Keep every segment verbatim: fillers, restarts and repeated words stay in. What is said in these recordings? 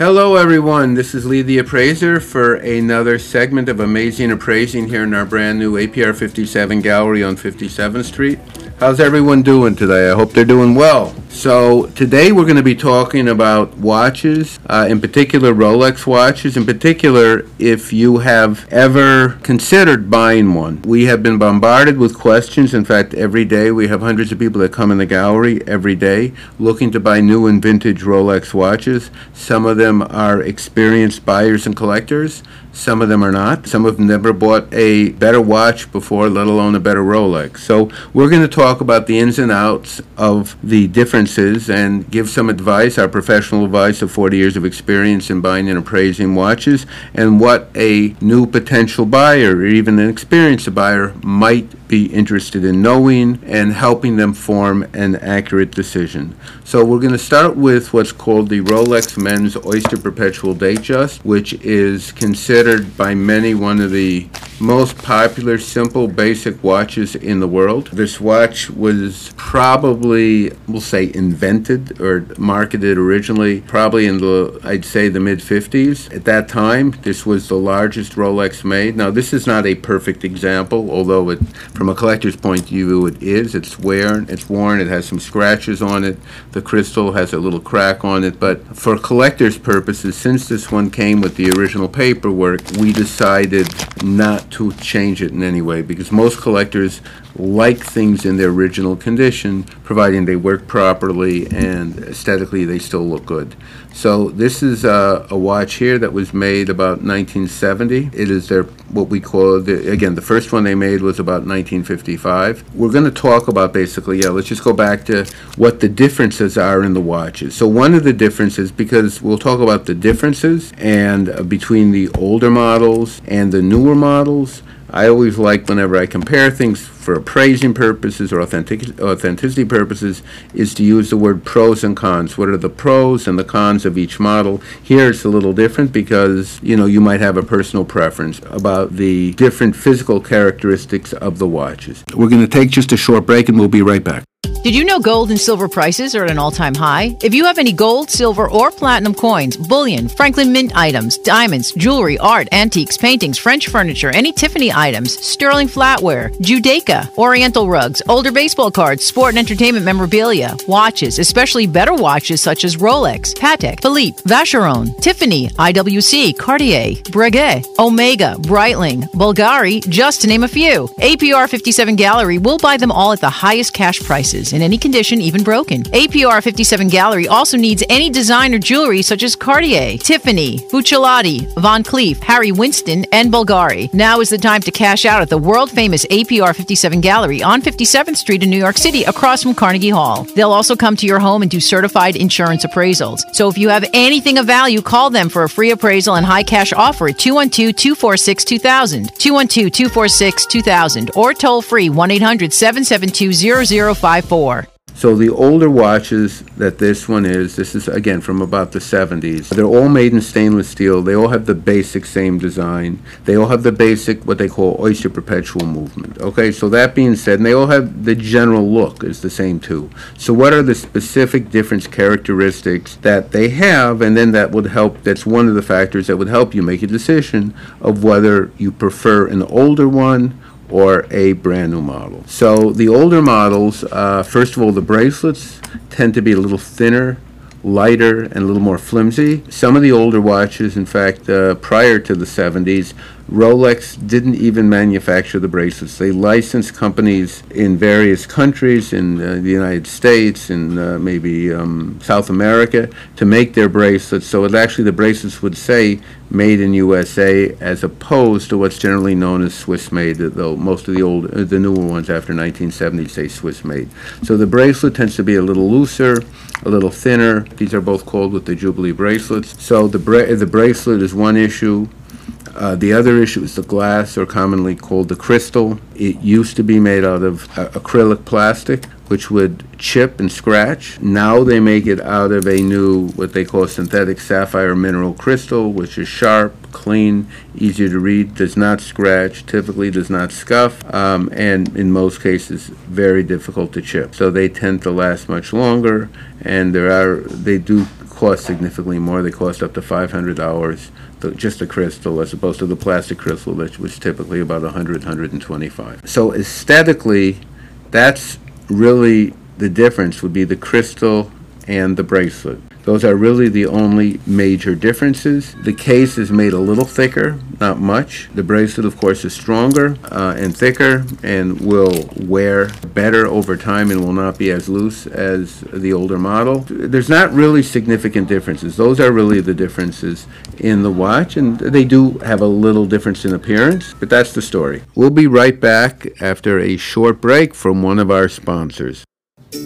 Hello everyone, this is Lee the Appraiser for another segment of Amazing Appraising here in our brand new A P R fifty-seven Gallery on fifty-seventh street. How's everyone doing today? I hope they're doing well. So today we're going to be talking about watches, uh, in particular Rolex watches. In particular, if you have ever considered buying one. We have been bombarded with questions. In fact, every day we have hundreds of people that come in the gallery every day looking to buy new and vintage Rolex watches. Some of them are experienced buyers and collectors. Some of them are not. Some have never bought a better watch before, let alone a better Rolex. So we're going to talk about the ins and outs of the differences and give some advice, our professional advice of forty years of experience in buying and appraising watches, and what a new potential buyer or even an experienced buyer might be interested in knowing, and helping them form an accurate decision. So we're going to start with what's called the Rolex Men's Oyster Perpetual Datejust, which is considered by many one of the most popular, simple, basic watches in the world. This watch was probably, we'll say, invented or marketed originally probably in the, I'd say, the mid fifties. At that time, this was the largest Rolex made. Now, this is not a perfect example, although it from a collector's point of view, it is. It's worn, it's worn, it has some scratches on it. The crystal has a little crack on it. But for collector's purposes, since this one came with the original paperwork, we decided not to change it in any way, because most collectors like things in their original condition, providing they work properly and aesthetically they still look good. So this is a, a watch here that was made about nineteen seventy. It is their, what we call, the, again, the first one they made was about nineteen fifty-five. We're going to talk about basically, yeah, let's just go back to what the differences are in the watches. So one of the differences, because we'll talk about the differences and uh, between the older models and the newer models. I always like, whenever I compare things for appraising purposes or authentic authenticity purposes, is to use the word pros and cons. What are the pros and the cons of each model? Here it's a little different because, you know, you might have a personal preference about the different physical characteristics of the watches. We're going to take just a short break and we'll be right back. Did you know gold and silver prices are at an all-time high? If you have any gold, silver, or platinum coins, bullion, Franklin Mint items, diamonds, jewelry, art, antiques, paintings, French furniture, any Tiffany items, sterling flatware, Judaica, oriental rugs, older baseball cards, sport and entertainment memorabilia, watches, especially better watches such as Rolex, Patek Philippe, Vacheron, Tiffany, I W C, Cartier, Breguet, Omega, Breitling, Bulgari, just to name a few. A P R fifty-seven Gallery will buy them all at the highest cash prices, in any condition, even broken. A P R fifty-seven Gallery also needs any designer jewelry such as Cartier, Tiffany, Buccellati, Van Cleef, Harry Winston, and Bulgari. Now is the time to cash out at the world-famous A P R fifty-seven Gallery on fifty-seventh street in New York City, across from Carnegie Hall. They'll also come to your home and do certified insurance appraisals. So if you have anything of value, call them for a free appraisal and high cash offer at two one two, two four six, two thousand, two one two, two four six, two thousand, or toll-free one eight hundred, seven seven two, zero zero five four. So the older watches that this one is, this is again from about the seventies. They're all made in stainless steel. They all have the basic same design. They all have the basic, what they call, oyster perpetual movement. Okay, so that being said, and they all have the general look is the same too. So what are the specific difference characteristics that they have? And then that would help, that's one of the factors that would help you make a decision of whether you prefer an older one or a brand new model. So the older models, uh, first of all, the bracelets tend to be a little thinner, lighter, and a little more flimsy. Some of the older watches, in fact, uh, prior to the seventies, Rolex didn't even manufacture the bracelets. They licensed companies in various countries, in uh, the United States, in uh, maybe um, South America, to make their bracelets. So it actually, the bracelets would say made in U S A, as opposed to what's generally known as Swiss made, though most of the old, uh, the newer ones after nineteen seventy say Swiss made. So the bracelet tends to be a little looser, a little thinner. These are both called with the Jubilee bracelets. So the, bra the bracelet is one issue. Uh, the other issue is the glass, or commonly called the crystal. It used to be made out of uh, acrylic plastic, which would chip and scratch. Now they make it out of a new, what they call, synthetic sapphire mineral crystal, which is sharp, clean, easier to read, does not scratch, typically does not scuff, um, and in most cases, very difficult to chip. So they tend to last much longer, and there are, they do cost significantly more. They cost up to five hundred dollars, the, just a crystal, as opposed to the plastic crystal, which was typically about one hundred, one twenty-five. So aesthetically, that's really the difference, would be the crystal and the bracelet. Those are really the only major differences. The case is made a little thicker, not much. The bracelet, of course, is stronger uh, and thicker and will wear better over time and will not be as loose as the older model. There's not really significant differences. Those are really the differences in the watch, and they do have a little difference in appearance, but that's the story. We'll be right back after a short break from one of our sponsors.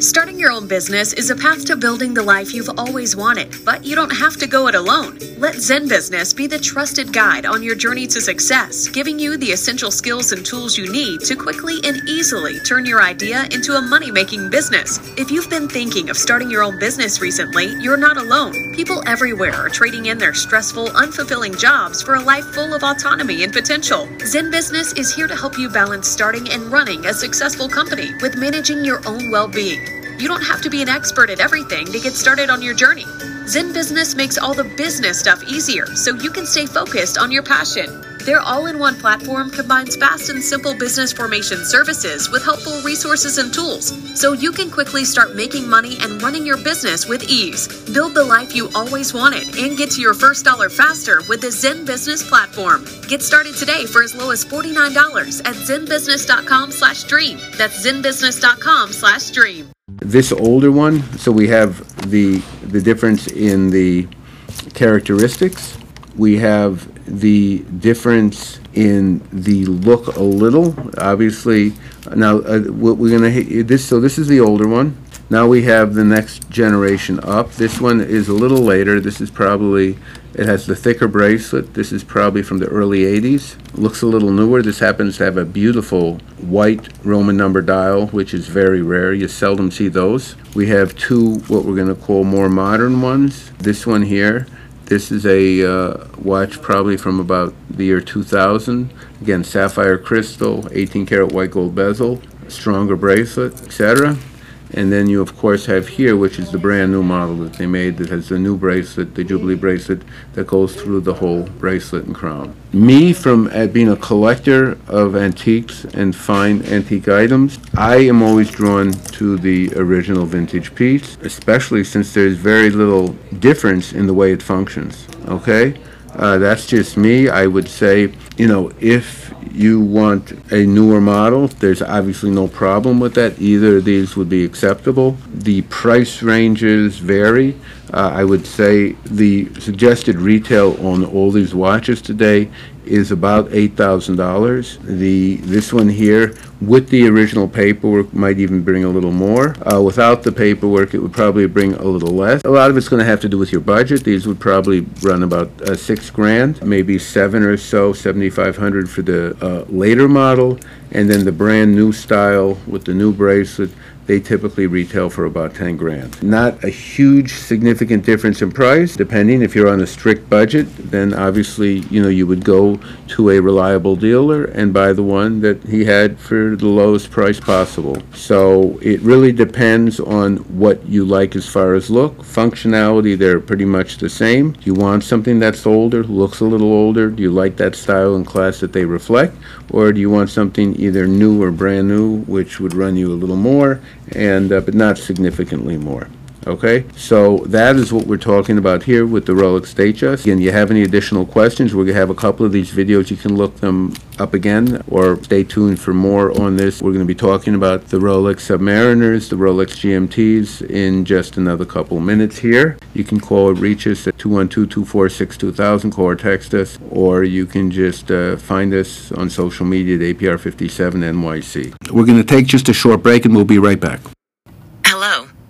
Starting your own business is a path to building the life you've always wanted, but you don't have to go it alone. Let Zen Business be the trusted guide on your journey to success, giving you the essential skills and tools you need to quickly and easily turn your idea into a money-making business. If you've been thinking of starting your own business recently, you're not alone. People everywhere are trading in their stressful, unfulfilling jobs for a life full of autonomy and potential. Zen Business is here to help you balance starting and running a successful company with managing your own well-being. You don't have to be an expert at everything to get started on your journey. Zen Business makes all the business stuff easier so you can stay focused on your passion. Their all-in-one platform combines fast and simple business formation services with helpful resources and tools, so you can quickly start making money and running your business with ease. Build the life you always wanted and get to your first dollar faster with the Zen Business platform. Get started today for as low as forty-nine dollars at zenbusiness.com slash dream. That's zenbusiness.com slash dream. This older one, so we have the, the difference in the characteristics. We have the difference in the look a little, obviously. Now uh, we're going to hit this, so this is the older one. Now we have the next generation up. This one is a little later. This is probably, it has the thicker bracelet. This is probably from the early eighties. Looks a little newer. This happens to have a beautiful white Roman number dial, which is very rare. You seldom see those. We have two, what we're going to call more modern ones. This one here. This is a uh, watch probably from about the year two thousand. Again, sapphire crystal, eighteen karat white gold bezel, stronger bracelet, et cetera. And then you, of course, have here, which is the brand new model that they made that has the new bracelet, the Jubilee bracelet, that goes through the whole bracelet and crown. Me, from uh, being a collector of antiques and fine antique items, I am always drawn to the original vintage piece, especially since there's very little difference in the way it functions, okay? Uh, that's just me. I would say, you know, if you want a newer model, there's obviously no problem with that. Either of these would be acceptable. The price ranges vary. Uh, I would say the suggested retail on all these watches today is about eight thousand dollars. The this one here, with the original paperwork, might even bring a little more. Uh, without the paperwork, it would probably bring a little less. A lot of it's going to have to do with your budget. These would probably run about uh, six grand, maybe seven or so, seventy-five hundred for the uh, later model, and then the brand new style with the new bracelet. They typically retail for about ten grand. Not a huge significant difference in price, depending if you're on a strict budget, then obviously, you know, you would go to a reliable dealer and buy the one that he had for the lowest price possible. So it really depends on what you like as far as look. Functionality, they're pretty much the same. Do you want something that's older, looks a little older? Do you like that style and class that they reflect? Or do you want something either new or brand new, which would run you a little more? And uh, but not significantly more. Okay, so that is what we're talking about here with the Rolex Datejust. Again, you have any additional questions, we're going to have a couple of these videos. You can look them up again or stay tuned for more on this. We're going to be talking about the Rolex Submariners, the Rolex G M Ts in just another couple minutes here. You can call or reach us at two one two, two four six, two thousand, call or text us, or you can just uh, find us on social media at A P R fifty-seven N Y C. We're going to take just a short break and we'll be right back. Hello.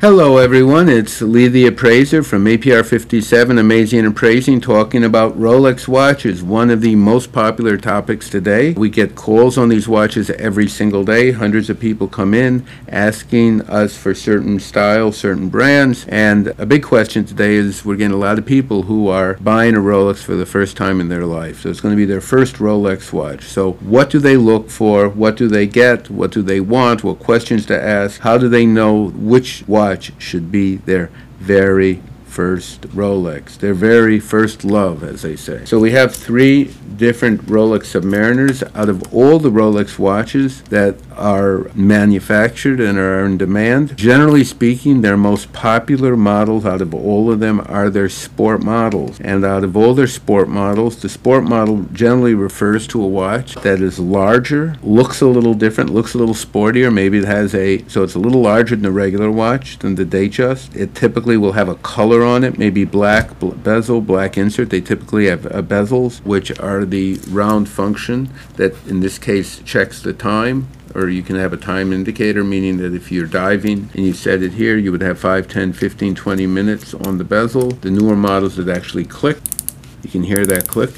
Hello everyone, it's Lee the Appraiser from A P R fifty-seven Amazing and Appraising, talking about Rolex watches, one of the most popular topics today. We get calls on these watches every single day. Hundreds of people come in asking us for certain styles, certain brands, and a big question today is we're getting a lot of people who are buying a Rolex for the first time in their life. So it's going to be their first Rolex watch. So what do they look for? What do they get? What do they want? What questions to ask? How do they know which watch should be their very first Rolex, their very first love, as they say? So we have three different Rolex Submariners out of all the Rolex watches that are manufactured and are in demand. Generally speaking, their most popular models out of all of them are their sport models. And out of all their sport models, the sport model generally refers to a watch that is larger, looks a little different, looks a little sportier. Maybe it has a, so it's a little larger than the regular watch, than the Datejust. It typically will have a color on it, maybe black bl- bezel, black insert. They typically have uh, bezels, which are the round function that in this case checks the time. Or you can have a time indicator, meaning that if you're diving and you set it here, you would have five, ten, fifteen, twenty minutes on the bezel. The newer models that actually click, you can hear that click.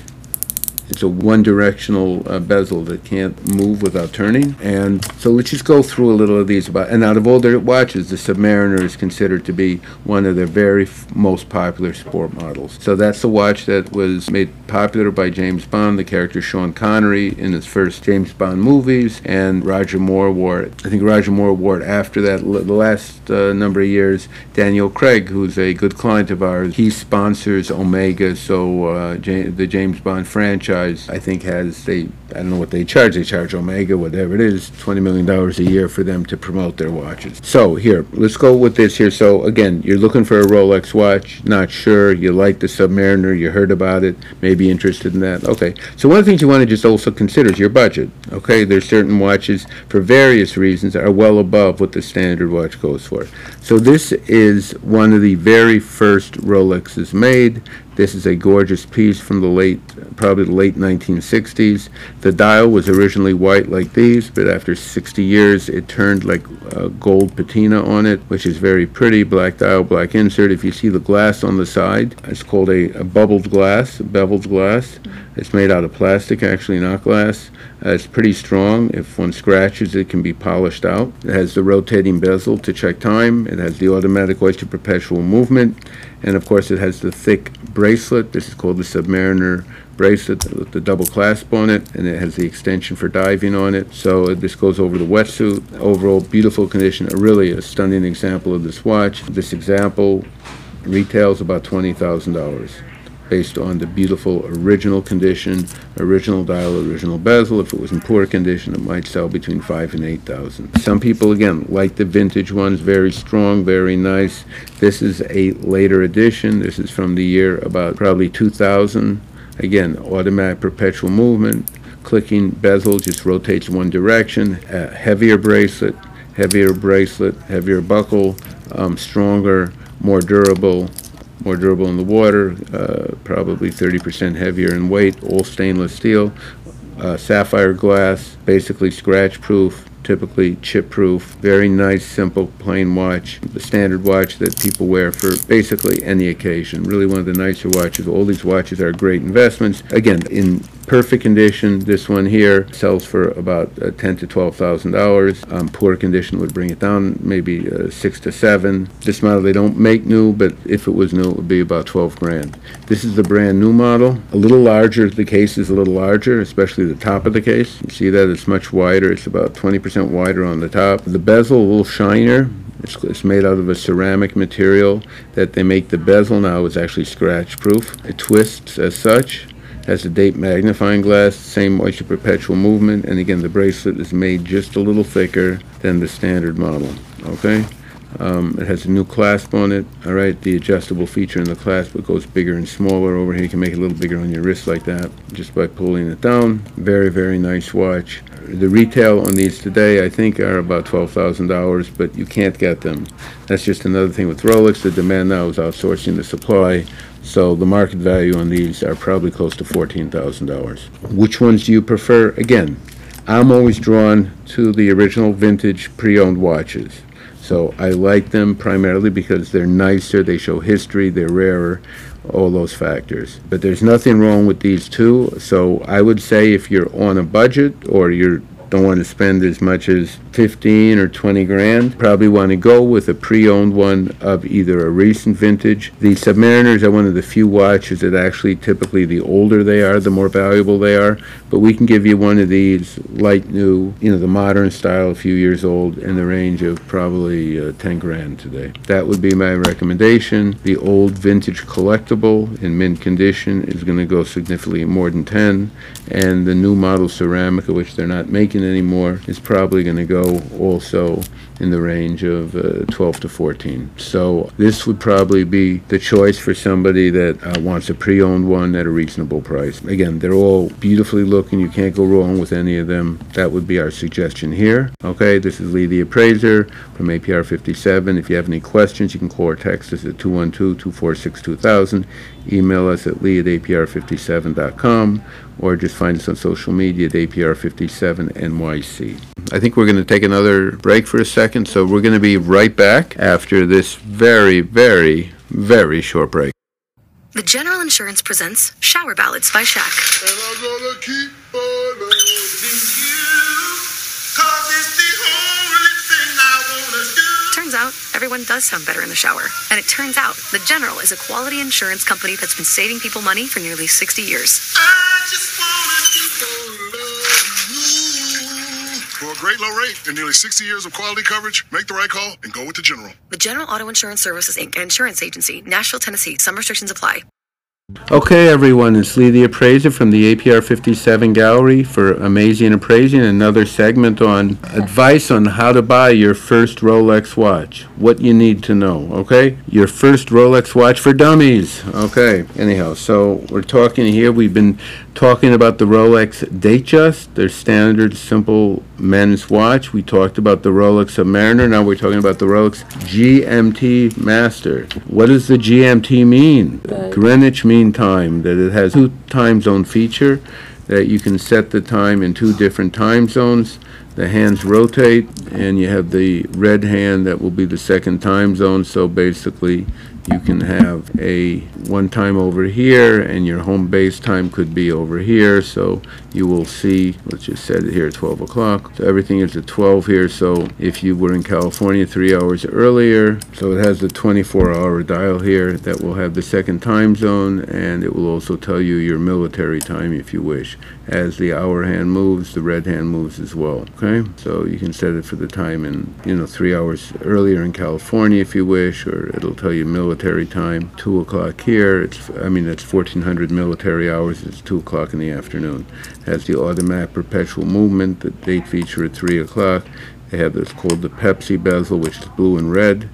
It's a one-directional uh, bezel that can't move without turning. And so let's just go through a little of these. About, and out of all their watches, the Submariner is considered to be one of their very f most popular sport models. So that's the watch that was made popular by James Bond, the character Sean Connery, in his first James Bond movies. And Roger Moore wore it. I think Roger Moore wore it after that. L the last uh, number of years, Daniel Craig, who's a good client of ours, he sponsors Omega, so uh, J the James Bond franchise, I think, has, they, I don't know what they charge, they charge Omega, whatever it is, twenty million dollars a year for them to promote their watches. So here, let's go with this here. So again, you're looking for a Rolex watch, not sure, you like the Submariner, you heard about it, maybe interested in that. Okay, so one of the things you want to just also consider is your budget. Okay, there's certain watches for various reasons are well above what the standard watch goes for. So this is one of the very first Rolexes made. This is a gorgeous piece from the late, probably the late nineteen sixties. The dial was originally white like these, but after sixty years, it turned like a gold patina on it, which is very pretty. Black dial, black insert. If you see the glass on the side, it's called a, a bubbled glass, a beveled glass. It's made out of plastic, actually, not glass. Uh, it's pretty strong. If one scratches, it can be polished out. It has the rotating bezel to check time. It has the automatic Oyster Perpetual movement. And, of course, it has the thick bracelet. This is called the Submariner bracelet with the double clasp on it, and it has the extension for diving on it. So this goes over the wetsuit. Overall, beautiful condition. Really a stunning example of this watch. This example retails about twenty thousand dollars. Based on the beautiful original condition, original dial, original bezel. If it was in poor condition, it might sell between five and eight thousand. Some people, again, like the vintage ones, very strong, very nice. This is a later edition. This is from the year about probably two thousand. Again, automatic perpetual movement, clicking bezel, just rotates one direction, uh, heavier bracelet, heavier bracelet, heavier buckle, um, stronger, more durable, more durable in the water, uh, probably thirty percent heavier in weight, all stainless steel, uh, sapphire glass, basically scratch-proof, typically chip-proof, very nice, simple, plain watch, the standard watch that people wear for basically any occasion, really one of the nicer watches. All these watches are great investments. Again, in perfect condition, this one here sells for about uh, ten to twelve thousand dollars. Um, poor condition would bring it down, maybe uh, six to seven. This model they don't make new, but if it was new, it would be about twelve grand. This is the brand new model. A little larger. The case is a little larger, especially the top of the case. You see that it's much wider. It's about twenty percent wider on the top. The bezel a little shinier. It's, it's made out of a ceramic material that they make. The bezel now is actually scratch-proof. It twists as such. Has a date magnifying glass, same Oyster Perpetual movement, and again, the bracelet is made just a little thicker than the standard model, okay? Um, it has a new clasp on it, all right? The adjustable feature in the clasp, it goes bigger and smaller over here. You can make it a little bigger on your wrist like that just by pulling it down. Very, very nice watch. The retail on these today, I think, are about twelve thousand dollars, but you can't get them. That's just another thing with Rolex. The demand now is outsourcing the supply. So the market value on these are probably close to fourteen thousand dollars. Which ones do you prefer? Again, I'm always drawn to the original vintage pre-owned watches. So I like them primarily because they're nicer, they show history, they're rarer, all those factors. But there's nothing wrong with these two. So I would say if you're on a budget or you don't want to spend as much as fifteen or twenty grand, probably want to go with a pre-owned one of either a recent vintage. The Submariners are one of the few watches that actually typically the older they are, the more valuable they are. But we can give you one of these light new, you know, the modern style, a few years old, in the range of probably uh, ten grand today. That would be my recommendation. The old vintage collectible in mint condition is going to go significantly more than ten, and the new model ceramic, which they're not making anymore, is probably going to go also in the range of uh, twelve to fourteen. So this would probably be the choice for somebody that uh, wants a pre-owned one at a reasonable price. Again, they're all beautifully looking. You can't go wrong with any of them. That would be our suggestion here. Okay, this is Lee the Appraiser from A P R fifty-seven. If you have any questions, you can call or text us at two one two, two four six, two thousand. Email us at lee at A P R fifty-seven dot com, or just find us on social media at A P R fifty-seven N Y C. I think we're going to take another break for a second, so we're going to be right back after this very, very, very short break. The General Insurance presents Shower Ballads by Shaq. And I'm going to keep on loving you, 'cause it's the only thing I want to do. Turns out, everyone does sound better in the shower. And it turns out, The General is a quality insurance company that's been saving people money for nearly sixty years. I just want to keep on for a great low rate and nearly sixty years of quality coverage, make the right call and go with The General. The General Auto Insurance Services, Incorporated. Insurance Agency, Nashville, Tennessee. Some restrictions apply. Okay, everyone, it's Lee the Appraiser from the A P R fifty-seven Gallery for Amazing Appraising, another segment on advice on how to buy your first Rolex watch, what you need to know, okay? Your first Rolex watch for dummies, okay? Anyhow, so we're talking here, we've been talking about the Rolex Datejust, their standard simple men's watch. We talked about the Rolex Submariner, now we're talking about the Rolex G M T Master. What does the G M T mean? Right. Greenwich means time, that it has two time zone feature, that you can set the time in two different time zones. The hands rotate and you have the red hand that will be the second time zone, so basically you can have a one time over here and your home base time could be over here, so you will see, let's just set it here at twelve o'clock. So everything is at twelve here, so if you were in California three hours earlier, so it has the twenty-four hour dial here that will have the second time zone, and it will also tell you your military time if you wish. As the hour hand moves, the red hand moves as well, okay? So you can set it for the time in, you know, three hours earlier in California if you wish, or it'll tell you military time, two o'clock here. It's, I mean, that's fourteen hundred military hours. It's two o'clock in the afternoon. It has the automatic perpetual movement, the date feature at three o'clock. They have this called the Pepsi bezel, which is blue and red.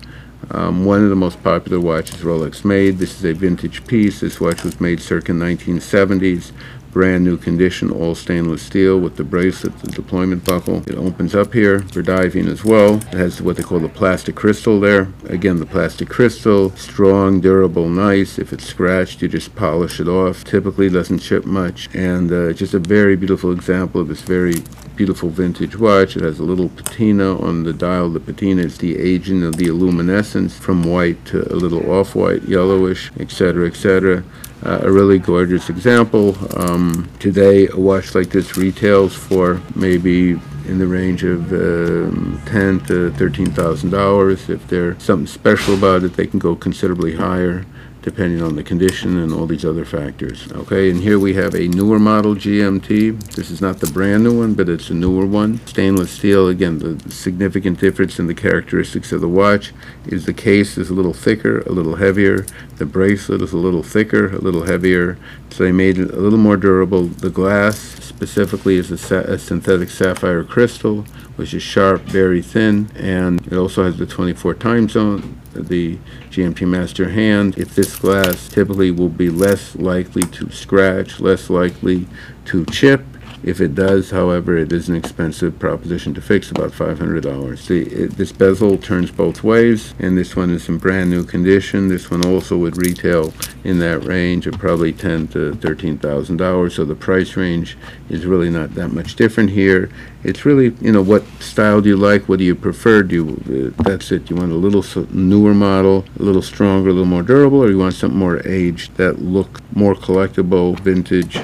Um, one of the most popular watches Rolex made. This is a vintage piece. This watch was made circa nineteen seventies. Brand new condition, all stainless steel with the bracelet, the deployment buckle. It opens up here for diving as well. It has what they call the plastic crystal there. Again, the plastic crystal, strong, durable, nice. If it's scratched, you just polish it off. Typically doesn't chip much. And uh, just a very beautiful example of this very beautiful vintage watch. It has a little patina on the dial. The patina is the aging of the luminescence from white to a little off-white, yellowish, et cetera, et cetera. Uh, a really gorgeous example. Um, today, a watch like this retails for maybe in the range of um, ten to thirteen thousand dollars. If there's something special about it, they can go considerably higher, depending on the condition and all these other factors. Okay, and here we have a newer model G M T. This is not the brand new one, but it's a newer one. Stainless steel, again, the significant difference in the characteristics of the watch is the case is a little thicker, a little heavier. The bracelet is a little thicker, a little heavier. So they made it a little more durable. The glass specifically is a, sa a synthetic sapphire crystal, which is sharp, very thin, and it also has the twenty-four time zone. The G M T Master hand, if this glass typically will be less likely to scratch, less likely to chip, If it does, however, it is an expensive proposition to fix, about five hundred dollars. See, it, this bezel turns both ways, and this one is in brand new condition. This one also would retail in that range of probably ten thousand to thirteen thousand dollars, so the price range is really not that much different here. It's really, you know, what style do you like? What do you prefer? Do you, uh, that's it. You want a little so newer model, a little stronger, a little more durable, or you want something more aged that look more collectible, vintage, uh,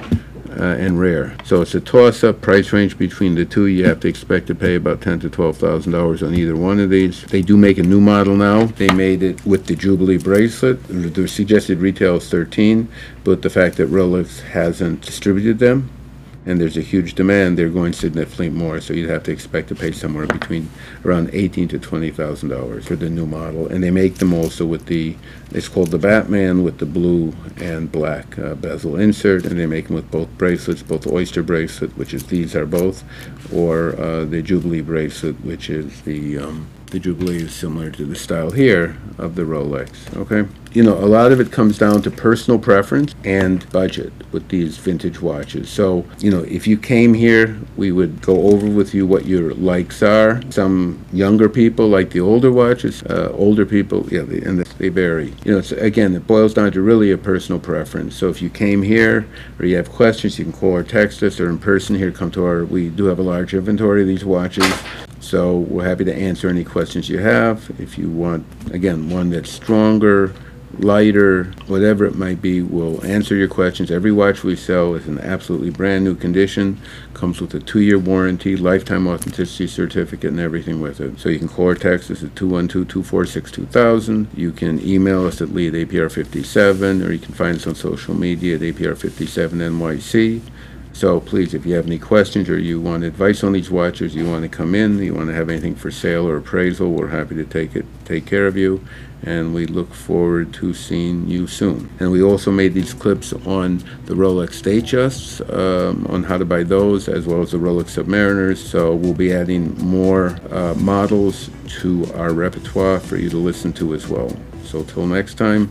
and rare. So it's a toss-up price range between the two. You have to expect to pay about ten thousand to twelve thousand dollars on either one of these. They do make a new model now. They made it with the Jubilee bracelet. The suggested retail is thirteen, but the fact that Rolex hasn't distributed them, and there's a huge demand, they're going significantly more, so you'd have to expect to pay somewhere between around eighteen thousand to twenty thousand dollars for the new model. And they make them also with the, it's called the Batman, with the blue and black uh, bezel insert, and they make them with both bracelets, both Oyster bracelet, which is, these are both, or uh, the Jubilee bracelet, which is the, um, the Jubilee is similar to the style here of the Rolex, okay? You know, a lot of it comes down to personal preference and budget with these vintage watches. So, you know, if you came here, we would go over with you what your likes are. Some younger people like the older watches, uh, older people, yeah, they, and they vary. You know, it's, again, it boils down to really a personal preference. So if you came here or you have questions, you can call or text us, or in person here, come to our, we do have a large inventory of these watches. So we're happy to answer any questions you have. If you want, again, one that's stronger, lighter, whatever it might be, we'll answer your questions. Every watch we sell is in absolutely brand new condition, comes with a two-year warranty, lifetime authenticity certificate, and everything with it. So you can call or text us at two one two, two four six, two thousand. You can email us at Lee at A P R fifty-seven, or you can find us on social media at A P R fifty-seven N Y C. So please, if you have any questions or you want advice on these watches, you want to come in, you want to have anything for sale or appraisal, we're happy to take it, take care of you, and we look forward to seeing you soon. And we also made these clips on the Rolex Datejusts, um, on how to buy those, as well as the Rolex Submariners, so we'll be adding more uh, models to our repertoire for you to listen to as well. So till next time.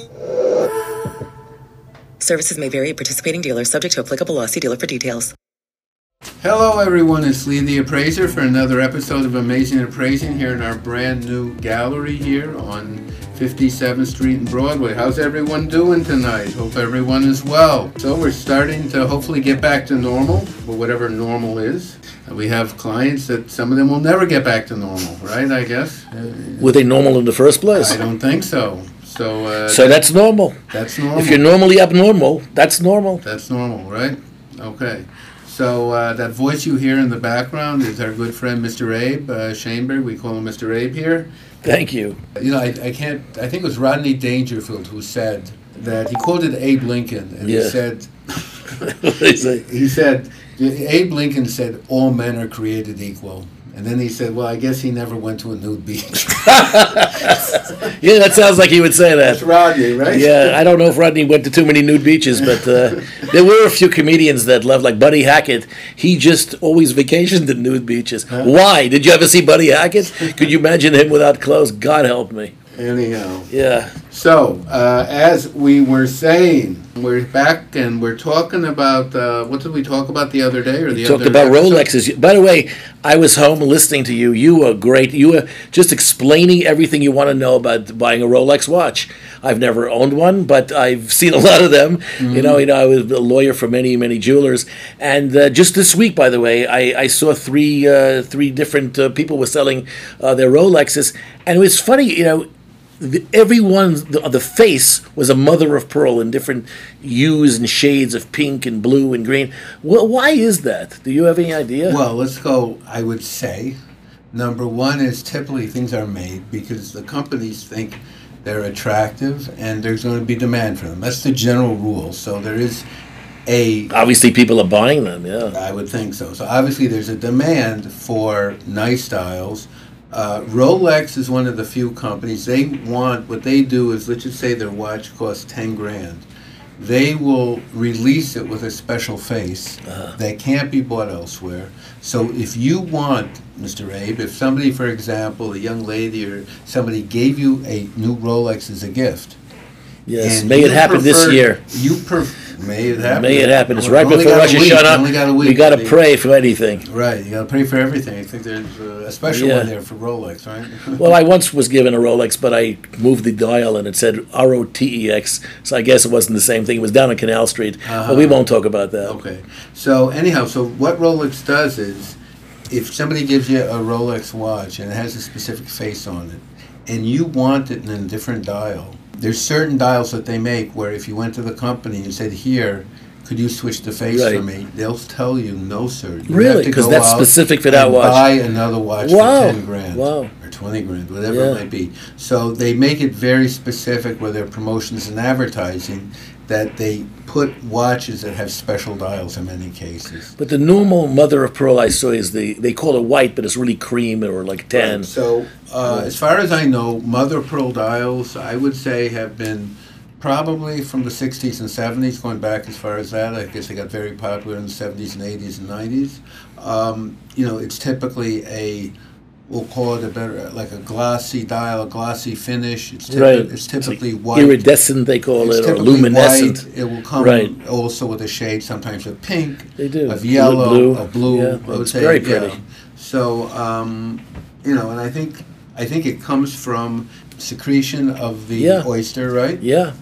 Services may vary at participating dealers, subject to applicable law. See dealer for details. Hello everyone, it's Lee the Appraiser for another episode of Amazing Appraising here in our brand new gallery here on fifty-seventh Street and Broadway. How's everyone doing tonight? Hope everyone is well. So we're starting to hopefully get back to normal, or whatever normal is. We have clients that some of them will never get back to normal, right, I guess? Were they normal in the first place? I don't think so. So, uh, so that's, that's normal. That's normal. If you're normally abnormal, that's normal. That's normal, right? Okay. So uh, that voice you hear in the background is our good friend Mister Abe uh, Shainberg. We call him Mister Abe here. Thank you. You know, I, I can't. I think it was Rodney Dangerfield who said that, he quoted Abe Lincoln, and yeah. he said, he, he said, Abe Lincoln said, "All men are created equal." And then he said, well, I guess he never went to a nude beach. Yeah, that sounds like he would say that. That's Rodney, right? Yeah, I don't know if Rodney went to too many nude beaches, but uh, there were a few comedians that loved, like Buddy Hackett. He just always vacationed at nude beaches. Huh? Why? Did you ever see Buddy Hackett? Could you imagine him without clothes? God help me. Anyhow. Yeah. So, uh, as we were saying, we're back and we're talking about, uh, what did we talk about the other day? Or the we talked other about episode? Rolexes. By the way, I was home listening to you. You were great. You were just explaining everything you want to know about buying a Rolex watch. I've never owned one, but I've seen a lot of them. Mm-hmm. You know, you know, I was a lawyer for many, many jewelers. And uh, just this week, by the way, I, I saw three, uh, three different uh, people were selling uh, their Rolexes. And it was funny, you know, everyone, the, the face was a mother of pearl in different hues and shades of pink and blue and green. Well, why is that? Do you have any idea? Well, let's go, I would say, number one is typically things are made because the companies think they're attractive and there's going to be demand for them. That's the general rule. So there is a... Obviously, people are buying them, yeah. I would think so. So obviously, there's a demand for nice styles, Uh, Rolex is one of the few companies, they want, what they do is, let's just say their watch costs ten grand. They will release it with a special face uh-huh. that can't be bought elsewhere. So if you want, Mister Abe, if somebody, for example, a young lady or somebody gave you a new Rolex as a gift. Yes, may it happen prefer, this year. You prefer, May it happen. May it happen. It's right before Russia shut up. We got to pray for anything. Right, you got to pray for everything. I think there's a special yeah. one there for Rolex, right? Well, I once was given a Rolex, but I moved the dial and it said R O T E X, so I guess it wasn't the same thing. It was down on Canal Street, uh-huh. but we won't talk about that. Okay. So anyhow, so what Rolex does is, if somebody gives you a Rolex watch and it has a specific face on it, and you want it in a different dial, there's certain dials that they make where if you went to the company and said, here, could you switch the face right. for me? They'll tell you, no, sir. You really? Because that's specific for that watch. Buy another watch wow. for ten grand wow. or twenty grand, whatever yeah. it might be. So they make it very specific with their promotions and advertising that they put watches that have special dials in many cases. But the normal mother of pearl I saw is the, they call it white, but it's really cream or like tan. Right. So uh, as far as I know, mother of pearl dials, I would say, have been probably from the sixties and seventies, going back as far as that. I guess they got very popular in the seventies and eighties and nineties. Um, you know, it's typically a, we'll call it a better, like a glossy dial, a glossy finish. It's, typi right. it's typically it's like white. Iridescent, they call it's it, or luminescent. White. It will come right. also with a shade, sometimes of pink, they do. of yellow, blue. of blue. Yeah. I would it's say, very pretty. Yeah. So, um, you know, and I think I think it comes from secretion of the yeah. oyster, right? Yeah.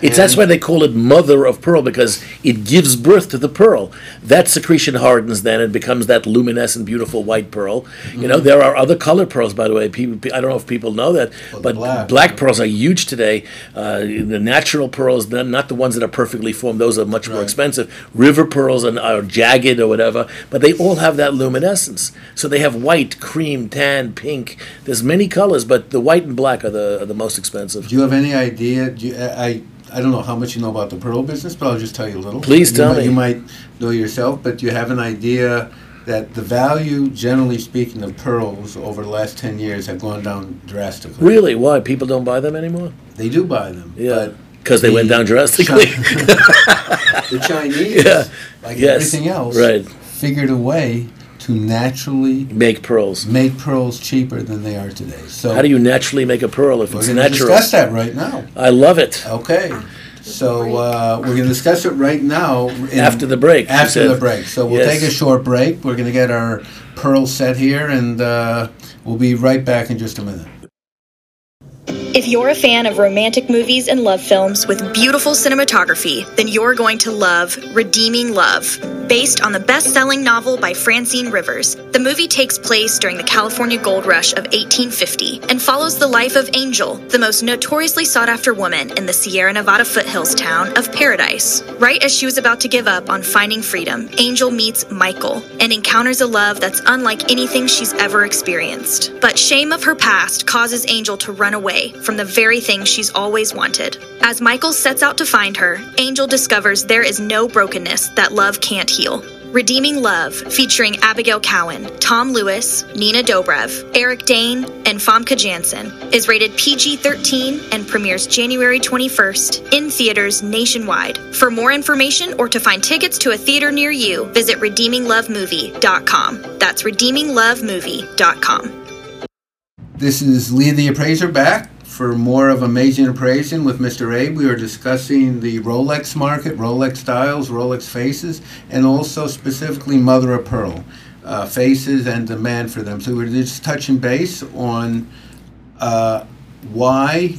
It's, that's why they call it mother of pearl, because it gives birth to the pearl. That secretion hardens then and becomes that luminescent, beautiful white pearl. Mm-hmm. You know, there are other colored pearls, by the way. People, I don't know if people know that, well, but black. black pearls are huge today. Uh, the natural pearls, not the ones that are perfectly formed. Those are much right. more expensive. River pearls are, are jagged or whatever, but they all have that luminescence. So they have white, cream, tan, pink. There's many colors, but the white and black are the, are the most expensive. Do you have any idea? Do you, I... I don't know how much you know about the pearl business, but I'll just tell you a little. Please tell me. You might know yourself, but you have an idea that the value, generally speaking, of pearls over the last ten years have gone down drastically. Really? Why? People don't buy them anymore? They do buy them. Yeah. Because they went down drastically. The Chinese, yeah. like yes. everything else, right. figured a way to naturally make pearls, make pearls cheaper than they are today. So how do you naturally make a pearl if it's natural? We're going to discuss that right now. I love it. Okay, so uh, we're going to discuss it right now. In, after the break. After the break. So we'll yes. take a short break. We're going to get our pearl set here, and uh, we'll be right back in just a minute. If you're a fan of romantic movies and love films with beautiful cinematography, then you're going to love Redeeming Love. Based on the best-selling novel by Francine Rivers, the movie takes place during the California Gold Rush of eighteen fifty and follows the life of Angel, the most notoriously sought-after woman in the Sierra Nevada foothills town of Paradise. Right as she was about to give up on finding freedom, Angel meets Michael and encounters a love that's unlike anything she's ever experienced. But shame of her past causes Angel to run away from the very thing she's always wanted. As Michael sets out to find her, Angel discovers there is no brokenness that love can't heal. Redeeming Love, featuring Abigail Cowan, Tom Lewis, Nina Dobrev, Eric Dane, and Famke Janssen, is rated P G thirteen and premieres January twenty-first in theaters nationwide. For more information or to find tickets to a theater near you, visit Redeeming Love Movie dot com. That's Redeeming Love Movie dot com. This is Lee the Appraiser back for more of Amazing Appraising with Mister Abe. We are discussing the Rolex market, Rolex styles, Rolex faces, and also specifically mother of pearl uh, faces and demand for them. So we're just touching base on uh, why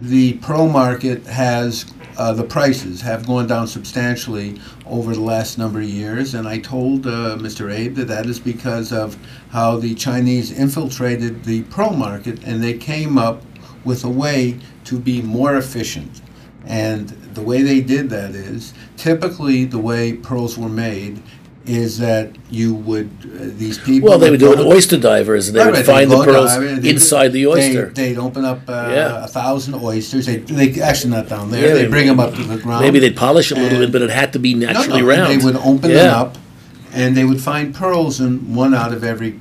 the pearl market has, uh, the prices have gone down substantially over the last number of years. And I told uh, Mister Abe that that is because of how the Chinese infiltrated the pearl market, and they came up with a way to be more efficient. And the way they did that is, typically the way pearls were made is that you would, uh, these people... Well, they would do it with oyster divers, and they right, would find the pearls diver, inside would, the oyster. They, they'd open up uh, yeah. a thousand oysters. They, they actually, not down there. Yeah, they'd they bring would, them up to the ground. Maybe they'd polish it a little bit, but it had to be naturally no, no, round. They would open yeah. them up, and they would find pearls in one out of every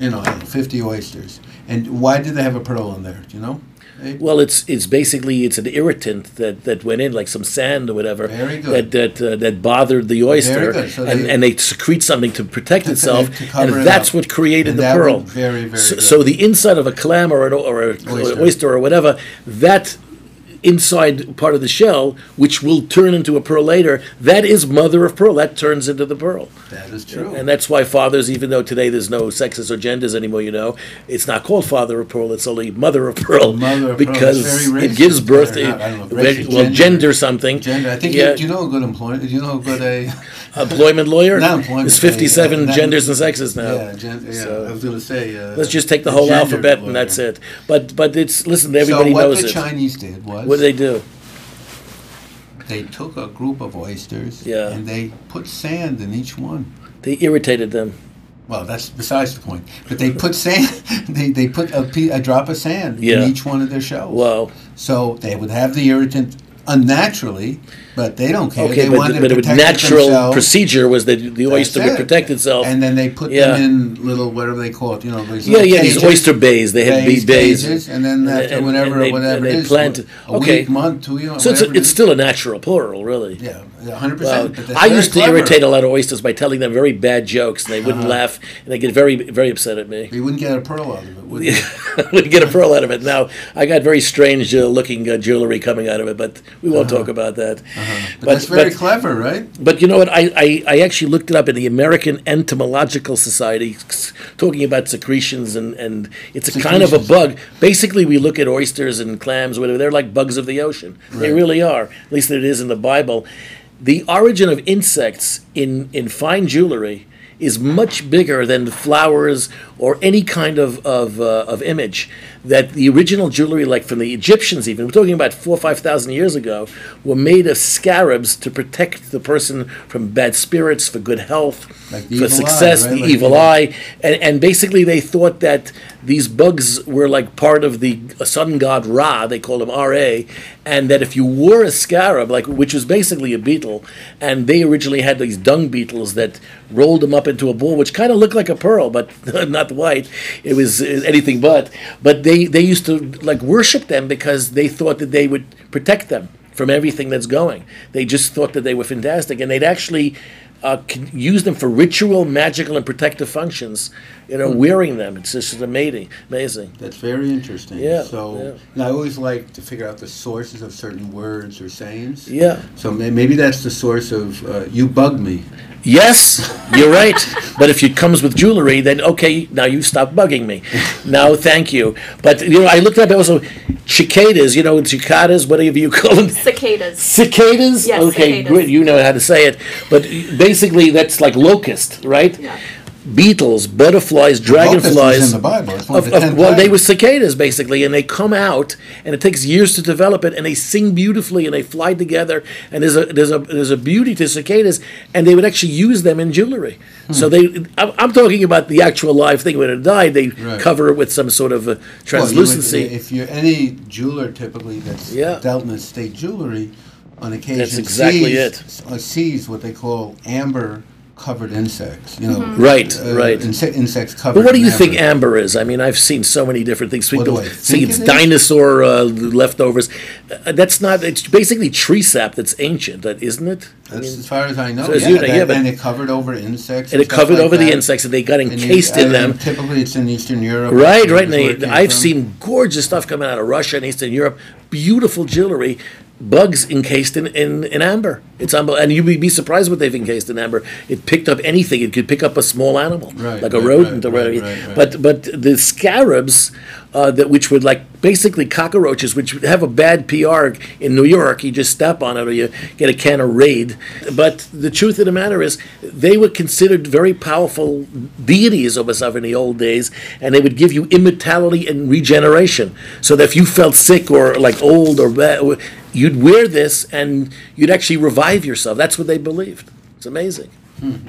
you know, fifty oysters. And why did they have a pearl in there? Do you know? Hey. Well, it's it's basically it's an irritant that, that went in, like some sand or whatever, Very good. that that uh, that bothered the oyster, so and they, and they secrete something to protect to, itself, to and it that's up. what created and the pearl. Very, very so, so the inside of a clam or an or a oyster. oyster or whatever, that inside part of the shell, which will turn into a pearl later, that is mother of pearl. That turns into the pearl. That is true. And that's why fathers, even though today there's no sexes or genders anymore, you know, it's not called father of pearl, it's only mother of pearl. Mother of because pearl it gives birth to, well, gender, gender something. Gender. I think, yeah. you, do you know a good employer, do you know a good a... employment lawyer? Not employment. There's fifty-seven yeah, yeah. genders and sexes now. Yeah, gen- yeah. So I was going to say... Uh, let's just take the whole alphabet lawyer. and that's it. But, but it's, listen, everybody so knows it. So what the Chinese did was... What did they do? They took a group of oysters yeah. and they put sand in each one. They irritated them. Well, that's besides the point. But they put sand. They they put a, pe- a drop of sand yeah. in each one of their shells. Wow. So they would have the irritant unnaturally, but they don't care. Okay, they but, but the natural themselves. procedure was that the oyster would protect itself. And then they put yeah. them in little, whatever they call it, you know. Yeah, yeah, cages, these oyster bays. They had these bays. bays. And then after and, whenever, and they, whatever it is, planted, a okay. week, month, two, you know, so it's, it's it still a natural plural, really. Yeah, one hundred percent. Well, but I used to clever. irritate a lot of oysters by telling them very bad jokes, and they wouldn't uh-huh. laugh, and they get very, very upset at me. But you wouldn't get a pearl out of it, would you? I wouldn't get a pearl out of it. Now, I got very strange-looking uh, uh, jewelry coming out of it, but... We won't uh-huh. talk about that. Uh-huh. But, but that's very but, clever, right? But you know what? I, I, I actually looked it up in the American Entomological Society, talking about secretions, and, and it's secretions. a kind of a bug. Basically, we look at oysters and clams, whatever. They're like bugs of the ocean. Right. They really are. At least it is in the Bible. The origin of insects in, in fine jewelry is much bigger than flowers or any kind of of, uh, of image. That the original jewelry, like from the Egyptians even, we're talking about four or five thousand years ago, were made of scarabs to protect the person from bad spirits, for good health, like for success, eye, right? the like evil the eye. And, and basically they thought that these bugs were like part of the sun god Ra, they called him R A, and that if you wore a scarab, like which was basically a beetle, and they originally had these dung beetles that rolled them up into a ball, which kind of looked like a pearl, but not white. It was anything but. But they, they used to like worship them because they thought that they would protect them from everything that's going. They just thought that they were fantastic, and they'd actually uh, use them for ritual, magical, and protective functions. You know, mm-hmm. wearing them, it's just amazing. Amazing. That's very interesting. Yeah. So, yeah. I always like to figure out the sources of certain words or sayings. Yeah. So maybe that's the source of uh, "you bug me." Yes, you're right. But if it comes with jewelry, then okay, now you stop bugging me. No, thank you. But, you know, I looked up also cicadas, you know, cicadas, whatever you call them. Cicadas. Cicadas? Yes, okay, cicadas. Great. You know how to say it. But basically, that's like locust, right? Yeah. Beetles, butterflies, dragonflies. Locust is in the Bible. It's one of, of the ten of, well, they were cicadas basically, and they come out, and it takes years to develop it, and they sing beautifully, and they fly together, and there's a there's a there's a beauty to cicadas, and they would actually use them in jewelry. Hmm. So they, I'm, I'm talking about the actual live thing when it died. They right. cover it with some sort of a translucency. Well, you would, if you're any jeweler, typically that's yeah. dealt in estate jewelry, on occasion that's exactly sees, it. sees what they call amber. Covered insects, you know. Mm-hmm. Right, uh, right. Inse- insects covered. But what do you amber. think amber is? I mean, I've seen so many different things. People think it's it dinosaur uh, leftovers. Uh, that's not. It's basically tree sap that's ancient, isn't it? That's I mean, as far as I know. So yeah, as you know that, yeah, but and it covered over insects. And, and it covered like over that. the insects, and they got encased in, in them. Typically, it's in Eastern Europe. Right, right. And they, I've from. seen gorgeous stuff coming out of Russia and Eastern Europe. Beautiful jewelry. Bugs encased in, in, in amber. It's unbelievable. And you'd be surprised what they've encased in amber. It picked up anything. It could pick up a small animal, right, like a right, rodent right, or whatever. Right, right, but but the scarabs, uh, that which would like basically cockroaches, which would have a bad P R in New York. You just step on it or you get a can of Raid. But the truth of the matter is they were considered very powerful deities almost in the old days, and they would give you immortality and regeneration. So that if you felt sick or like old or bad, you'd wear this and you'd actually revive yourself. That's what they believed. It's amazing.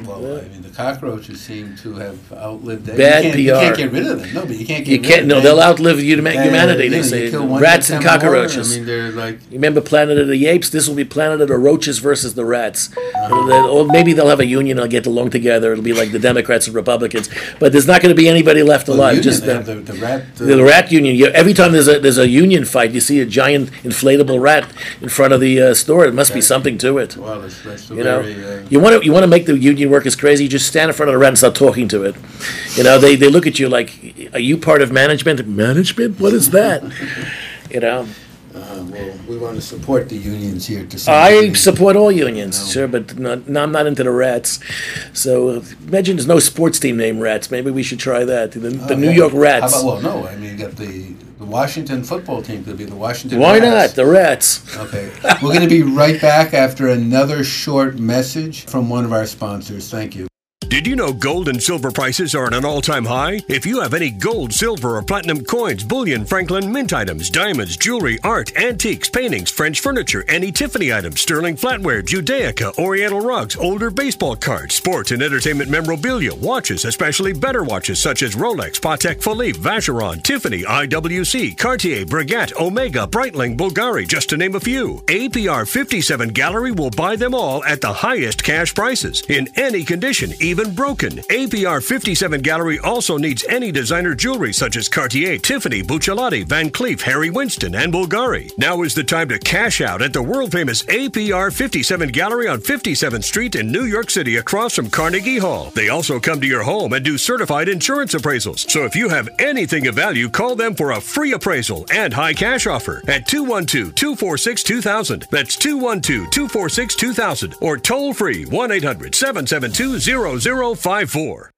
Well, yeah. I mean, the cockroaches seem to have outlived that. Bad you P R. You can't get rid of them. No, but you can't get you rid can't, of them. No, they'll outlive humanity. They say rats and cockroaches. I mean, they're like. You remember Planet of the Apes? This will be Planet of the Roaches versus the Rats. Uh-huh. Or maybe they'll have a union. They'll get along together. It'll be like the Democrats and Republicans. But there's not going to be anybody left well, alive. The union, just the, the, the rat. Uh, the rat union. You, every time there's a there's a union fight, you see a giant inflatable rat in front of the uh, store. It must that, be something to it. Well, that's, that's you know, very, uh, you want to you want to make the union workers crazy. You just stand in front of the rat and start talking to it. You know, they, they look at you like, are you part of management? Management? What is that? You know. Uh, well, we want to support the unions here. To I unions. support all unions, no. sure, but not, no, I'm not into the Rats. So uh, imagine there's no sports team named Rats. Maybe we should try that. The, the okay. New York Rats. How about, well, no, I mean, you got the, the Washington football team could be the Washington Why Rats. Why not? The Rats. Okay. We're going to be right back after another short message from one of our sponsors. Thank you. Did you know gold and silver prices are at an all-time high? If you have any gold, silver, or platinum coins, bullion, Franklin, mint items, diamonds, jewelry, art, antiques, paintings, French furniture, any Tiffany items, sterling flatware, Judaica, oriental rugs, older baseball cards, sports and entertainment memorabilia, watches, especially better watches such as Rolex, Patek Philippe, Vacheron, Tiffany, I W C, Cartier, Breguet, Omega, Breitling, Bulgari, just to name a few. A P R fifty-seven Gallery will buy them all at the highest cash prices, in any condition, even Even broken. A P R fifty-seven Gallery also needs any designer jewelry such as Cartier, Tiffany, Buccellati, Van Cleef, Harry Winston, and Bulgari. Now is the time to cash out at the world-famous A P R fifty-seven Gallery on fifty-seventh street in New York City across from Carnegie Hall. They also come to your home and do certified insurance appraisals. So if you have anything of value, call them for a free appraisal and high cash offer at two one two, two four six, two thousand. That's two one two, two four six, two thousand or toll-free one eight hundred, seven seven two, zero zero zero five four.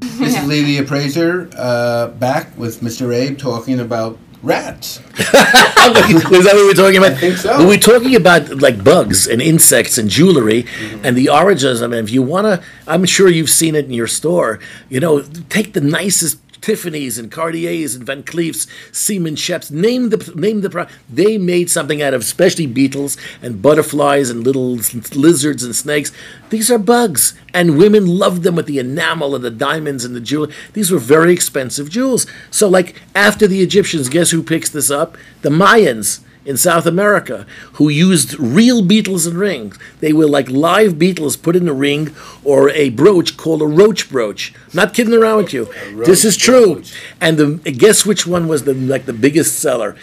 This is Lee the Appraiser, uh, back with Mister Abe talking about rats. Was that what we were talking about? I think so. We were talking about like bugs and insects and jewelry, mm-hmm. and the origins. I mean, if you want to, I'm sure you've seen it in your store. You know, take the nicest Tiffany's and Cartier's and Van Cleef's, Seaman Shep's, name the name the pro- they made something out of, especially beetles and butterflies and little lizards and snakes. These are bugs, and women loved them with the enamel and the diamonds and the jewel. These were very expensive jewels. So, like after the Egyptians, guess who picks this up? The Mayans in South America, who used real beetles and rings. They were like live beetles put in a ring or a brooch called a roach brooch. Not kidding around with you. This is true. Brooch. And the, guess which one was the like the biggest seller?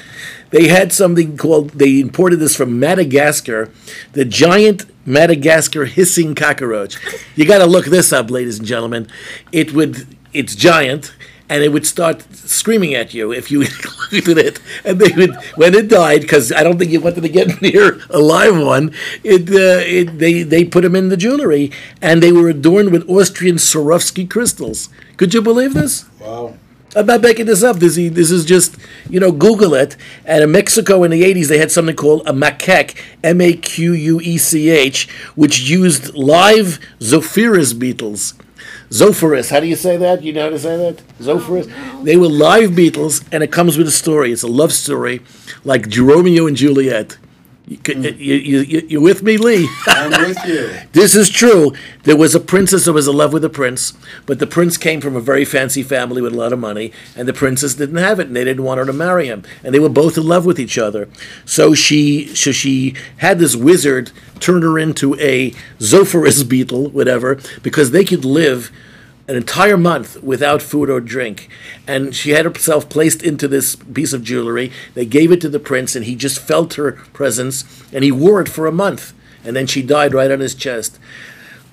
They had something called, they imported this from Madagascar, the giant Madagascar hissing cockroach. You got to look this up, ladies and gentlemen. It would, it's giant. And it would start screaming at you if you looked at it. And they would, when it died, because I don't think you wanted to get near a live one, it, uh, it they they put them in the jewelry, and they were adorned with Austrian Swarovski crystals. Could you believe this? Wow. I'm not making this up. This is just, you know, Google it. And in Mexico in the eighties, they had something called a macaque, M A Q U E C H, which used live Zephyrus beetles. Zephyrus, how do you say that? You know how to say that? Zephyrus. They were live beetles, and it comes with a story. It's a love story, like Romeo and Juliet. You, mm. you, you, you're with me, Lee? I'm with you. This is true. There was a princess who was in love with a prince, but the prince came from a very fancy family with a lot of money, and the princess didn't have it, and they didn't want her to marry him. And they were both in love with each other. So she, so she had this wizard turn her into a Zephyrus beetle, whatever, because they could live an entire month without food or drink. And she had herself placed into this piece of jewelry. They gave it to the prince, and he just felt her presence, and he wore it for a month. And then she died right on his chest.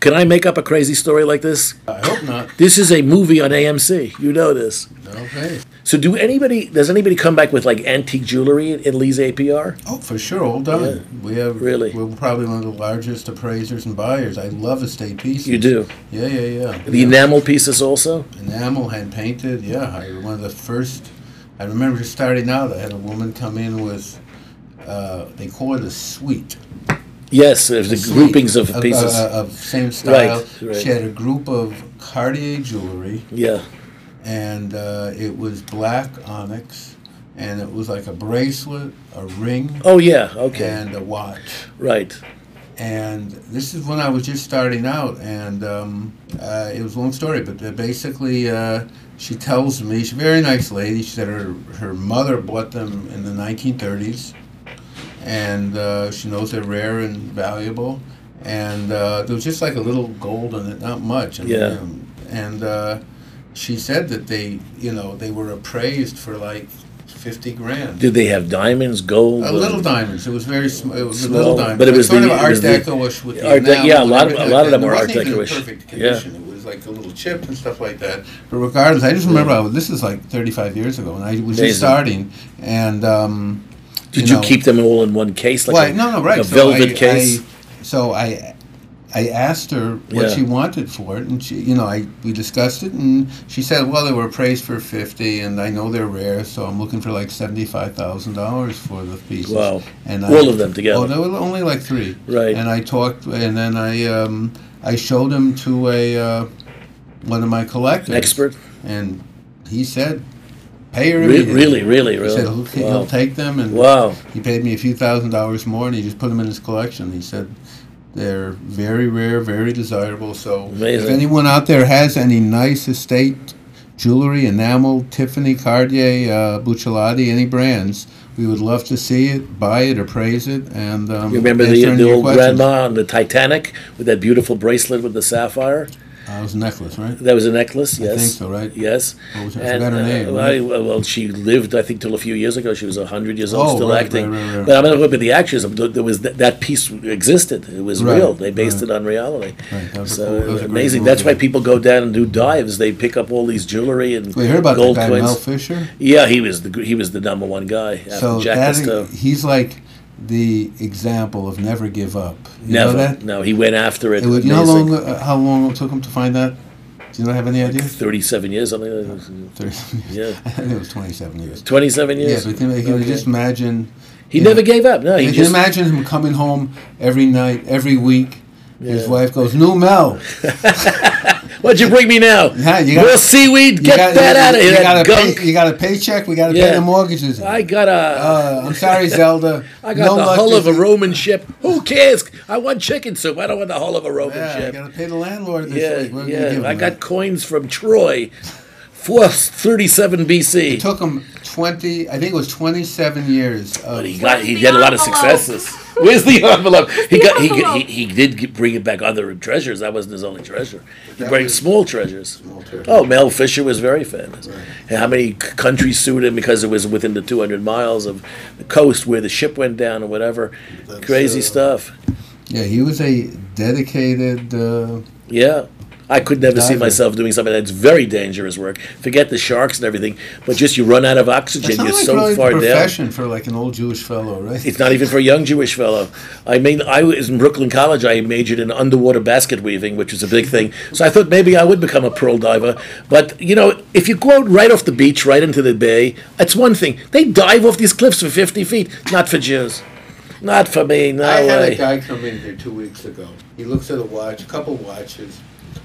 Can I make up a crazy story like this? I hope not. This is a movie on A M C. You know this. Okay. So do anybody, does anybody come back with like antique jewelry in Lee's A P R? Oh, for sure. All done. Yeah. We have, really? We're probably one of the largest appraisers and buyers. I love estate pieces. You do? Yeah, yeah, yeah. The yeah. enamel pieces also? Enamel, hand-painted, yeah. I, one of the first, I remember starting out, I had a woman come in with, uh, they call it a suite. Yes, there's the groupings of pieces. Of, uh, of same style. Right, right. She had a group of Cartier jewelry. Yeah. And uh, it was black onyx, and it was like a bracelet, a ring. Oh, yeah, okay. And a watch. Right. And this is when I was just starting out, and um, uh, it was a long story, but basically uh, she tells me, she's a very nice lady, she said her, her mother bought them in the nineteen thirties, and uh, she knows they're rare and valuable, and uh, there was just like a little gold on it, not much. And, yeah. Um, and uh, she said that they, you know, they were appraised for like fifty grand. Did they have diamonds, gold? A little diamonds. It was very small. It was small, a little diamonds. But it was, it was the, sort of Art Deco-ish with the enamel. Yeah, a lot of, a lot of them were Art Deco-ish. It wasn't even in perfect condition. Yeah. It was like a little chip and stuff like that. But regardless, I just remember, I was, this is like thirty-five years ago, and I was Amazing. just starting. And um, Did you, know, you keep them all in one case? Like well, a, no, no, right. Like a so velvet I, case? I, so I... I asked her what yeah. she wanted for it, and she, you know, I we discussed it, and she said, "Well, they were appraised for fifty, and I know they're rare, so I'm looking for like seventy-five thousand dollars for the pieces." Wow! And all I, of them together. Oh, there were only like three. Right. And I talked, and then I um, I showed them to a uh, one of my collectors, an expert, and he said, "Pay her immediately." Really, really, really. He said he'll, he'll wow. take them, and wow. he paid me a few thousand dollars more, and he just put them in his collection. He said, "They're very rare, very desirable." So Amazing. If anyone out there has any nice estate jewelry, enamel, Tiffany, Cartier, uh, Buccellati, any brands, we would love to see it, buy it, appraise it. And um, you remember the, the old questions. grandma on the Titanic with that beautiful bracelet with the sapphire? That uh, was a necklace, right? That was a necklace, yes. I think so, right? Yes. Well, I forgot and, her name. Uh, right? I, well, she lived, I think, till a few years ago. She was one hundred years old, oh, still right, acting. Right, right, right. But I'm not looking at the actors. There was th that piece existed. It was right, real. They based right. it on reality. Right. That was so cool. That was amazing. That's why people go down and do dives. They pick up all these jewelry and we heard about gold that guy, Mel Fisher? Yeah, he was the he was the number one guy. So Jack that is, he's like the example of never give up. You never. Know that? No, he went after it. it would, you know how long, uh, how long it took him to find that? Do you not have any idea? thirty-seven years, something like that. thirty-seven years. Yeah. I think it was twenty-seven years. twenty-seven years? Yeah, but you can okay. just imagine. He never know, gave up. No, he You just, can imagine him coming home every night, every week. Yeah. His wife goes, "New Mel." "What'd you bring me now?" Yeah, you got, "More seaweed? Get got, that out of here. You got, pay, you got a paycheck. We got to yeah. pay the mortgages. I got a... Uh, I'm sorry, Zelda. I got no the hull of a Roman ship. Who cares? I want chicken soup. I don't want the hull of a Roman yeah, ship. I got to pay the landlord this yeah, week. Yeah, him, I man? got coins from Troy, four thirty-seven B C It took him twenty... I think it was twenty-seven years. Of but he got. He had a lot of successes. Where's the envelope? He got. He he, he did bring back other treasures. That wasn't his only treasure. He brings small treasures. Small treasure. Oh, Mel Fisher was very famous. Right. And how many countries sued him because it was within the two hundred miles of the coast where the ship went down or whatever? That's crazy uh, stuff. Yeah, he was a dedicated. Uh, yeah. I could never diver. see myself doing something that's very dangerous work. Forget the sharks and everything, but just you run out of oxygen. That's not You're like so really far down. It's not profession for like an old Jewish fellow, right? It's not even for a young Jewish fellow. I mean, I was in Brooklyn College. I majored in underwater basket weaving, which was a big thing. So I thought maybe I would become a pearl diver. But, you know, if you go out right off the beach, right into the bay, that's one thing. They dive off these cliffs for fifty feet. Not for Jews. Not for me. No I had way. a guy come in here two weeks ago. He looks at a watch, a couple watches.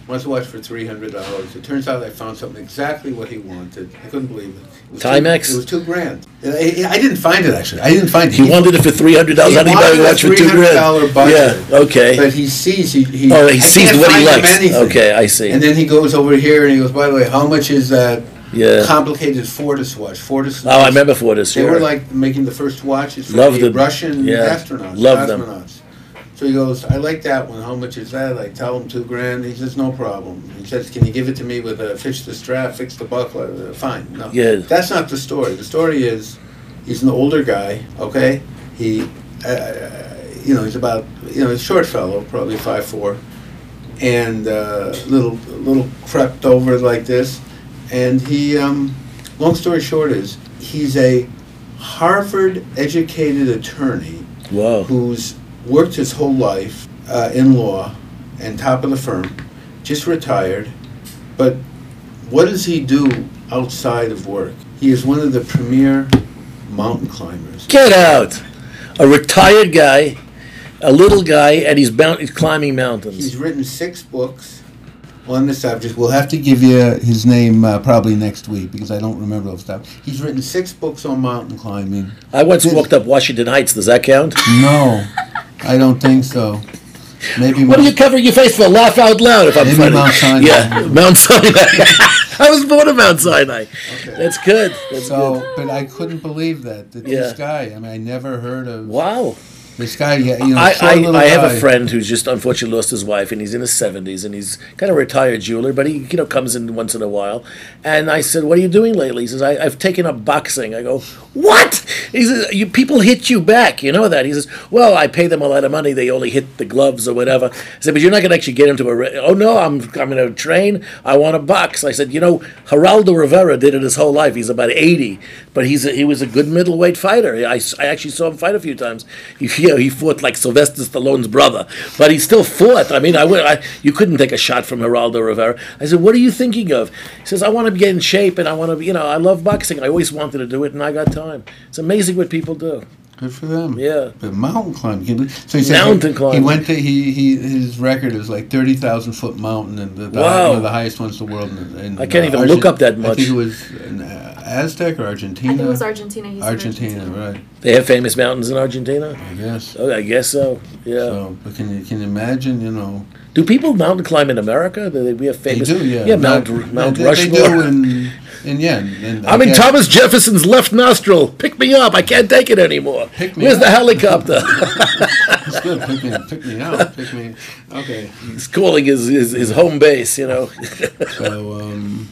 Wants to watch for three hundred dollars. It turns out I found something exactly what he wanted. I couldn't believe it. it Timex. Two, it was two grand. I, I didn't find it actually. I didn't find it. He, he wanted it for three hundred dollars. How do you buy a watch for two grand? Yeah. Okay. But he sees he. he oh, he I sees what he likes. Okay, I see. And then he goes over here and he goes, "By the way, how much is that?" Yeah. Complicated Fortis watch. Fortis. Oh, I remember Fortis. They sure. were like making the first watches for Love the, the Russian yeah. astronauts. Love astronauts. them. So he goes, "I like that one. How much is that?" I tell him two grand. He says, "No problem." He says, "Can you give it to me with a fix the strap, fix the buckle?" Uh, fine. No. Yeah. That's not the story. The story is, he's an older guy. Okay. He, uh, you know, he's about, you know, he's a short fellow, probably five four, and uh, little little crept over like this, and he. Um, long story short is, he's a Harvard-educated attorney. Wow. Who's worked his whole life uh, in law and top of the firm, just retired. But what does he do outside of work? He is one of the premier mountain climbers. Get out! A retired guy, a little guy, and he's, bound, he's climbing mountains. He's written six books on the subject. We'll have to give you his name uh, probably next week because I don't remember all the stuff. He's written six books on mountain climbing. I once Did walked up Washington Heights. Does that count? No. I don't think so. Maybe what do you cover your face for? Laugh out loud if I'm maybe funny. Mount Sinai. Yeah, Mount Sinai. I was born in Mount Sinai. Okay. That's good. That's so, good. But I couldn't believe that, that yeah. this guy, I mean, I never heard of... Wow. This guy, you know, I, I, I have guy. a friend who's just unfortunately lost his wife, and he's in his seventies, and he's kind of a retired jeweler, but he, you know, comes in once in a while. And I said, "What are you doing lately?" He says, I, "I've taken up boxing." I go, "What?" He says, "You people hit you back, you know that?" He says, "Well, I pay them a lot of money. They only hit the gloves or whatever." I said, "But you're not going to actually get into a..." Re oh no, I'm I'm going to train. I want to box. I said, "You know, Geraldo Rivera did it his whole life. He's about eighty, but he's a, he was a good middleweight fighter. I, I actually saw him fight a few times. He, You know, he fought like Sylvester Stallone's brother, but he still fought. I mean, I, I you couldn't take a shot from Geraldo Rivera." I said, "What are you thinking of?" He says, "I want to get in shape, and I want to, you know, I love boxing. I always wanted to do it, and I got time." It's amazing what people do. Good for them. Yeah. But mountain climbing. So he said mountain he, climbing. He went to he he his record is like thirty thousand foot mountain, and the, the wow. high, one of the highest ones in the world. In, in, I can't uh, even Argent look up that much. I think it was an uh, Aztec or Argentina. I think it was Argentina. He's Argentina, Argentina, right? They have famous mountains in Argentina. I guess. Oh, I guess so. Yeah. So, but can you can you imagine? You know. Do people mountain climb in America? Do they, we have famous. They do, yeah. Yeah, Mount Mount, Mount they, Rushmore. They do in, And yeah, and I'm in Thomas Jefferson's left nostril. Pick me up. I can't take it anymore. Pick me Where's up. the helicopter? That's good. Pick me, pick me up. Pick me. Okay. He's calling his, his, his home base, you know. So, um,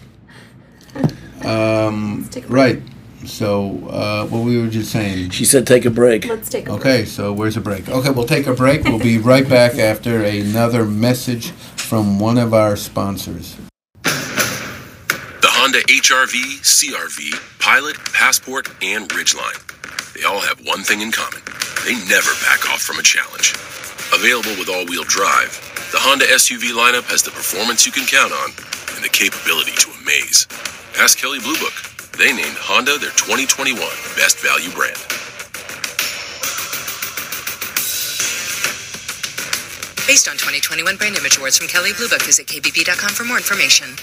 um, right. So, uh, what we were just saying. She said take a break. Let's take a break. Okay, so where's the break? Okay, we'll take a break. We'll be right back after another message from one of our sponsors. Honda H R V, C R V, Pilot, Passport, and Ridgeline. They all have one thing in common. They never back off from a challenge. Available with all-wheel drive, the Honda S U V lineup has the performance you can count on and the capability to amaze. Ask Kelley Blue Book. They named Honda their twenty twenty-one Best Value brand. Based on twenty twenty-one Brand Image Awards from Kelley Blue Book, visit K B B dot com for more information.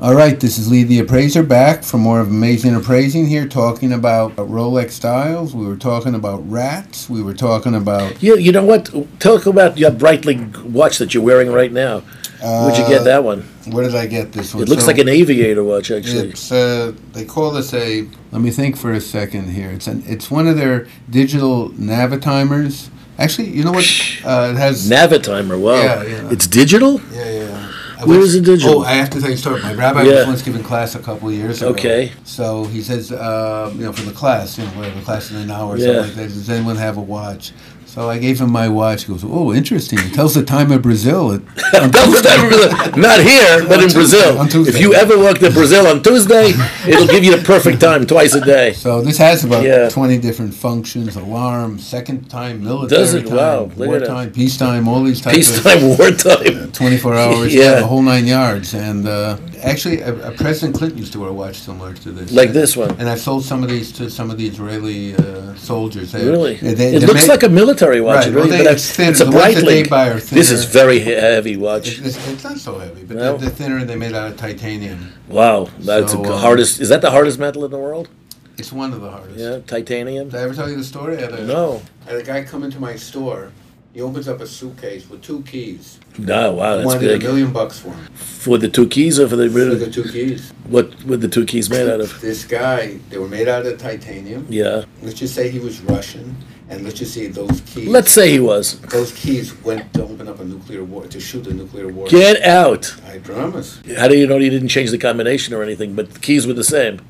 All right, this is Lee the Appraiser back for more of Amazing Appraising here, talking about Rolex styles. We were talking about rats. We were talking about... You, you know what? Talk about your Breitling watch that you're wearing right now. Uh, Where'd you get that one? Where did I get this one? It looks so, like an aviator watch, actually. It's, uh, they call this a... Let me think for a second here. It's, an, it's one of their digital Navitimers. Actually, you know what? Uh, it has... Navitimer, wow. Yeah, yeah. It's digital? Yeah, yeah. Where is it digital? Oh, I have to tell you a story. My rabbi yeah. was once giving class a couple of years ago. Okay. So he says, uh, you know, for the class, you know, whatever, class in an hour or yeah. something like that, does anyone have a watch? So I gave him my watch. He goes, "Oh, interesting. It tells the time of Brazil." It tells the time of Brazil. Not here, but on in Tuesday, Brazil. On Tuesday. If you ever walk to Brazil on Tuesday, it'll give you the perfect time twice a day. So this has about yeah. twenty different functions: alarm, second time, military time, wow. wartime, peacetime, all these types peacetime, of wartime, uh, twenty-four hours, yeah. yeah, the whole nine yards. And uh, actually, uh, President Clinton used to wear a watch similar to this, like and, this one. And I've sold some of these to some of the Israeli uh, soldiers. They, really, they, they, it looks like a military. Watch, right. Well, they, but it's, it's a Breitling. This is very heavy watch. It's, it's, it's not so heavy, but no. they're, they're thinner and they're made out of titanium. Wow, that's so, the hardest. Is that the hardest metal in the world? It's one of the hardest. Yeah, titanium. Did I ever tell you the story? I had a, no. I had a guy come into my store. He opens up a suitcase with two keys. No, wow, that's big. Wanted a million bucks for him. For the two keys or for the... For the two keys. What were the two keys made out of? This guy, they were made out of titanium. Yeah. Let's just say he was Russian. And let's just say those keys... Let's say he was. Those keys went to open up a nuclear war, to shoot a nuclear war. Get out. I promise. How do you know you didn't change the combination or anything, but the keys were the same?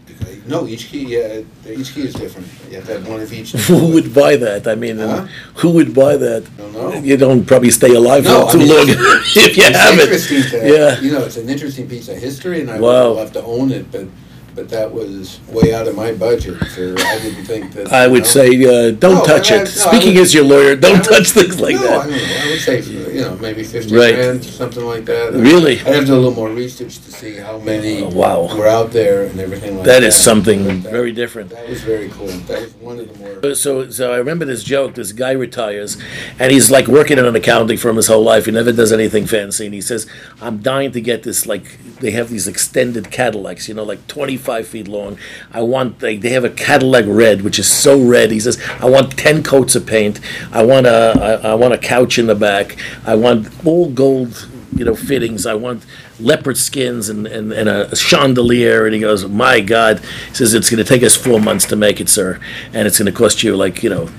No, each key uh, each key is different. You have to have one of each. Who would buy that? I mean, huh? Who would buy that? I don't know. You don't probably stay alive no, for too I mean, long if you it's have interesting it. To, yeah. You know, it's an interesting piece of history, and I wow. will have to own it, but... But that was way out of my budget, so I didn't think that... I would know. say, uh, don't no, touch I, I, it. No, Speaking would, as your lawyer, don't would, touch things like no, that. I, mean, I would say, you know, maybe fifty right. grand or something like that. Really? I'd have to do a little more research to see how many oh, wow. were out there and everything like that. That is something that, very different. That was very cool. That was one of the more... So, so I remember this joke. This guy retires, and he's, like, working in an accounting firm his whole life. He never does anything fancy, and he says, "I'm dying to get this, like, they have these extended Cadillacs, you know, like twenty-five feet long. I want, they, they have a Cadillac red, which is so red. He says, I want ten coats of paint. I want a, I, I want a couch in the back. I want all gold, you know, fittings. I want leopard skins and, and, and a chandelier. And he goes, my God. He says, it's going to take us four months to make it, sir. And it's going to cost you like, you know,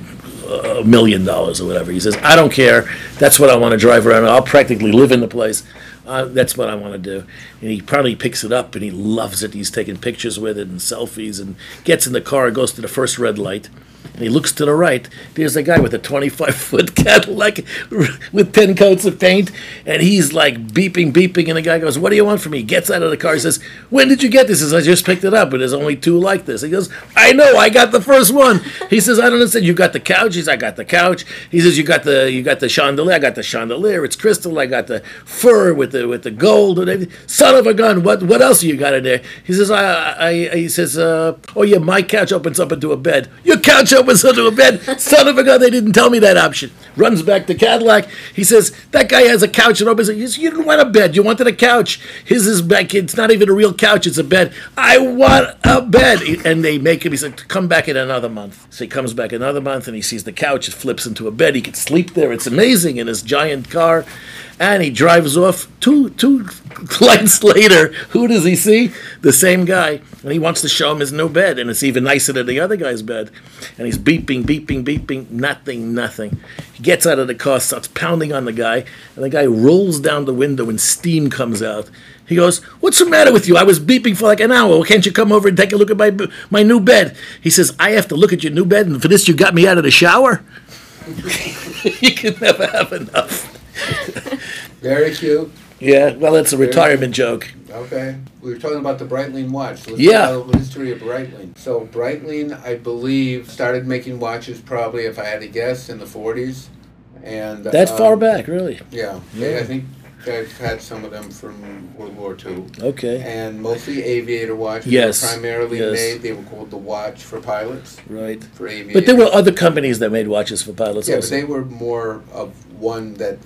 a million dollars or whatever. He says, I don't care. That's what I want to drive around. I'll practically live in the place. Uh, that's what I want to do. And he probably picks it up and he loves it. He's taking pictures with it and selfies and gets in the car and goes to the first red light. And he looks to the right. There's a guy with a twenty-five foot Cadillac with ten coats of paint. And he's like beeping, beeping. And the guy goes, what do you want from me? He gets out of the car. He says, when did you get this? He says, I just picked it up. But there's only two like this. He goes, I know. I got the first one. He says, I don't understand. You got the couch? He says, I got the couch. He says, you got the you got the chandelier? I got the chandelier. It's crystal. I got the fur with the with the gold. And everything. Son of a gun. What what else you got in there? He says, I, I, he says, uh, oh, yeah, my couch opens up into a bed. Your couch opens up into a bed. Son of a gun, they didn't tell me that option. Runs back to Cadillac. He says, that guy has a couch. And opens up. He says, you didn't want a bed. You wanted a couch. His is back. It's not even a real couch. It's a bed. I want a bed. And they make him. He said, come back in another month. So he comes back another month, and he sees the couch. It flips into a bed. He can sleep there. It's amazing in his giant car. And he drives off. Two two lights later, who does he see? The same guy. And he wants to show him his new bed, and it's even nicer than the other guy's bed. And he's beeping, beeping, beeping, nothing, nothing. He gets out of the car, starts pounding on the guy, and the guy rolls down the window and steam comes out. He goes, what's the matter with you? I was beeping for like an hour. Well, can't you come over and take a look at my my new bed? He says, I have to look at your new bed, and for this you got me out of the shower? You can never have enough. Very cute. Yeah, well, it's a Very retirement cute. joke. Okay. We were talking about the Breitling watch. So let's yeah. Let's talk about the history of Breitling. So Breitling, I believe, started making watches probably, if I had to guess, in the forties. And that um, far back, really? Yeah. yeah. I think I've had some of them from World War Two. Okay. And mostly aviator watches. Yes. They were primarily yes. made. They were called the watch for pilots. Right. For aviators. But there were other companies that made watches for pilots yeah, also. Yeah, but they were more of... one that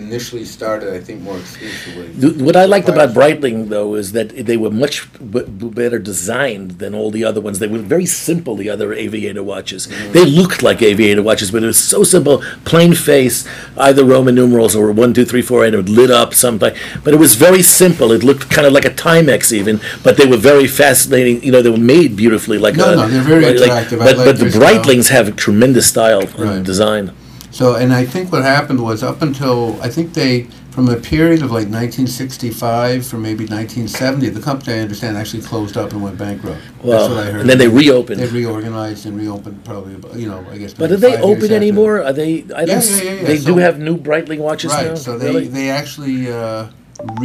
initially started, I think, more exclusively. What I liked about Breitling, though, is that they were much b better designed than all the other ones. They were very simple, the other aviator watches. Mm. They looked like aviator watches, but it was so simple, plain face, either Roman numerals or one, two, three, four, eight, it lit up something. But it was very simple. It looked kind of like a Timex even, but they were very fascinating. You know, they were made beautifully. Like no, a, no, they're very like, attractive. But, like but the Breitlings have a tremendous style and right. design. So, and I think what happened was up until, I think they, from a period of like nineteen sixty-five from maybe nineteen seventy, the company, I understand, actually closed up and went bankrupt. Well, that's what I heard. And then they reopened. They reorganized and reopened probably, you know, I guess. But are they open anymore? Are they, I don't, yeah, yeah, yeah, yeah. They so, do have new Breitling watches right, now? Right, so they, really? they actually uh,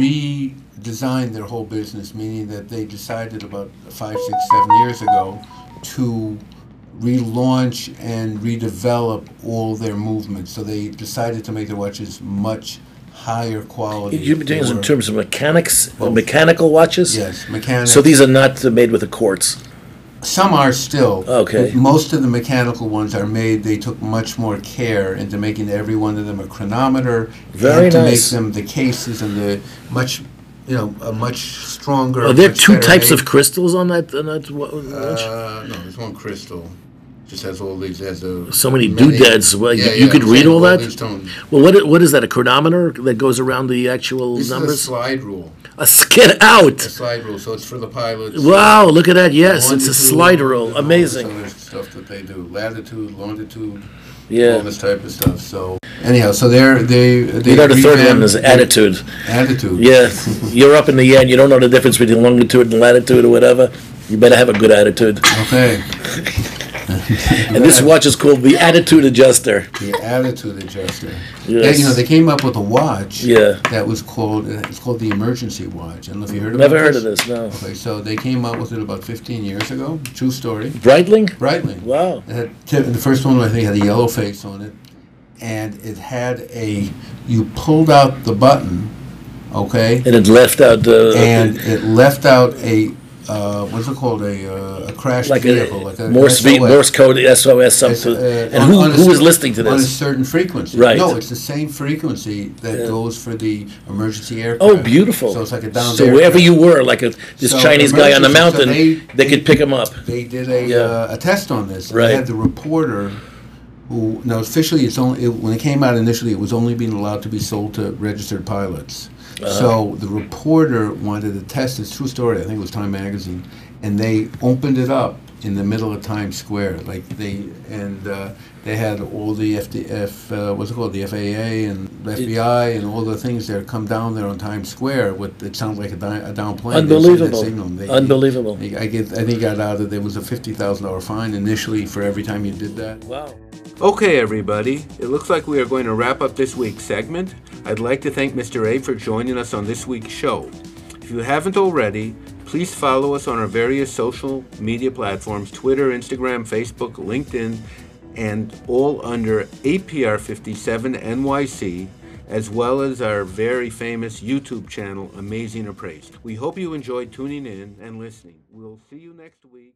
redesigned their whole business, meaning that they decided about five, six, seven years ago to... relaunch and redevelop all their movements. So they decided to make their watches much higher quality. You're doing in terms of mechanics, both. mechanical watches? Yes, mechanics. So these are not made with the quartz? Some are still. Okay. Most of the mechanical ones are made, they took much more care into making every one of them a chronometer. Very and nice. To make them the cases and the much... You know, a much stronger. Are there two types of crystals on that? On that uh, no, there's one crystal. Just has all these. Has a so many, many doodads. Well, yeah, you, you yeah, could read all that. Well, what what is that? A chronometer that goes around the actual this numbers? This is a slide rule. A skid out. It's a slide rule. So it's for the pilots. Wow! Look at that. Yes, longitude, it's a slide rule. Amazing. All this other stuff that they do: latitude, longitude. Yeah. All this type of stuff. So anyhow, so they're they they you know the third one is attitude. Attitude. Yeah. You're up in the air and you don't know the difference between longitude and latitude or whatever. You better have a good attitude. Okay. And this watch is called the Attitude Adjuster. The Attitude Adjuster. Yes. And, you know, they came up with a watch yeah. that was called it's called the Emergency Watch. I don't know if you heard about Never heard this? of this, no. Okay, so they came up with it about fifteen years ago. True story. Breitling? Breitling. Wow. It had, the first one, I think, had a yellow face on it. And it had a, you pulled out the button, okay? And it left out the... Uh, and it left out a... uh, what's it called, a, uh, a crashed like vehicle, a, like a Morse, v, Morse code, S O S, something. Uh, and on, who, on who is listening to this? On a certain frequency, right? No, it's the same frequency that yeah. goes for the emergency aircraft. Oh, beautiful! So it's like a down. So aircraft. Wherever you were, like a, this so Chinese guy on the mountain, so they, they, they could pick him up. They did a yeah. uh, a test on this. Right. They had the reporter. Who, now officially, it's only it, when it came out initially, it was only being allowed to be sold to registered pilots. Uh-huh. So the reporter wanted to test this true story. I think it was Time Magazine, and they opened it up in the middle of Times Square, like they and uh, they had all the F D F, uh, what's it called, the F A A and the F B I and all the things there come down there on Times Square. What it sounds like a, di a down plane. Unbelievable! They, Unbelievable! They, I get. I think got out of there was a fifty thousand dollar fine initially for every time you did that. Wow. Okay, everybody, it looks like we are going to wrap up this week's segment. I'd like to thank Mister Abe for joining us on this week's show. If you haven't already, please follow us on our various social media platforms, Twitter, Instagram, Facebook, LinkedIn, and all under A P R fifty-seven N Y C, as well as our very famous YouTube channel, Amazing Appraised. We hope you enjoyed tuning in and listening. We'll see you next week.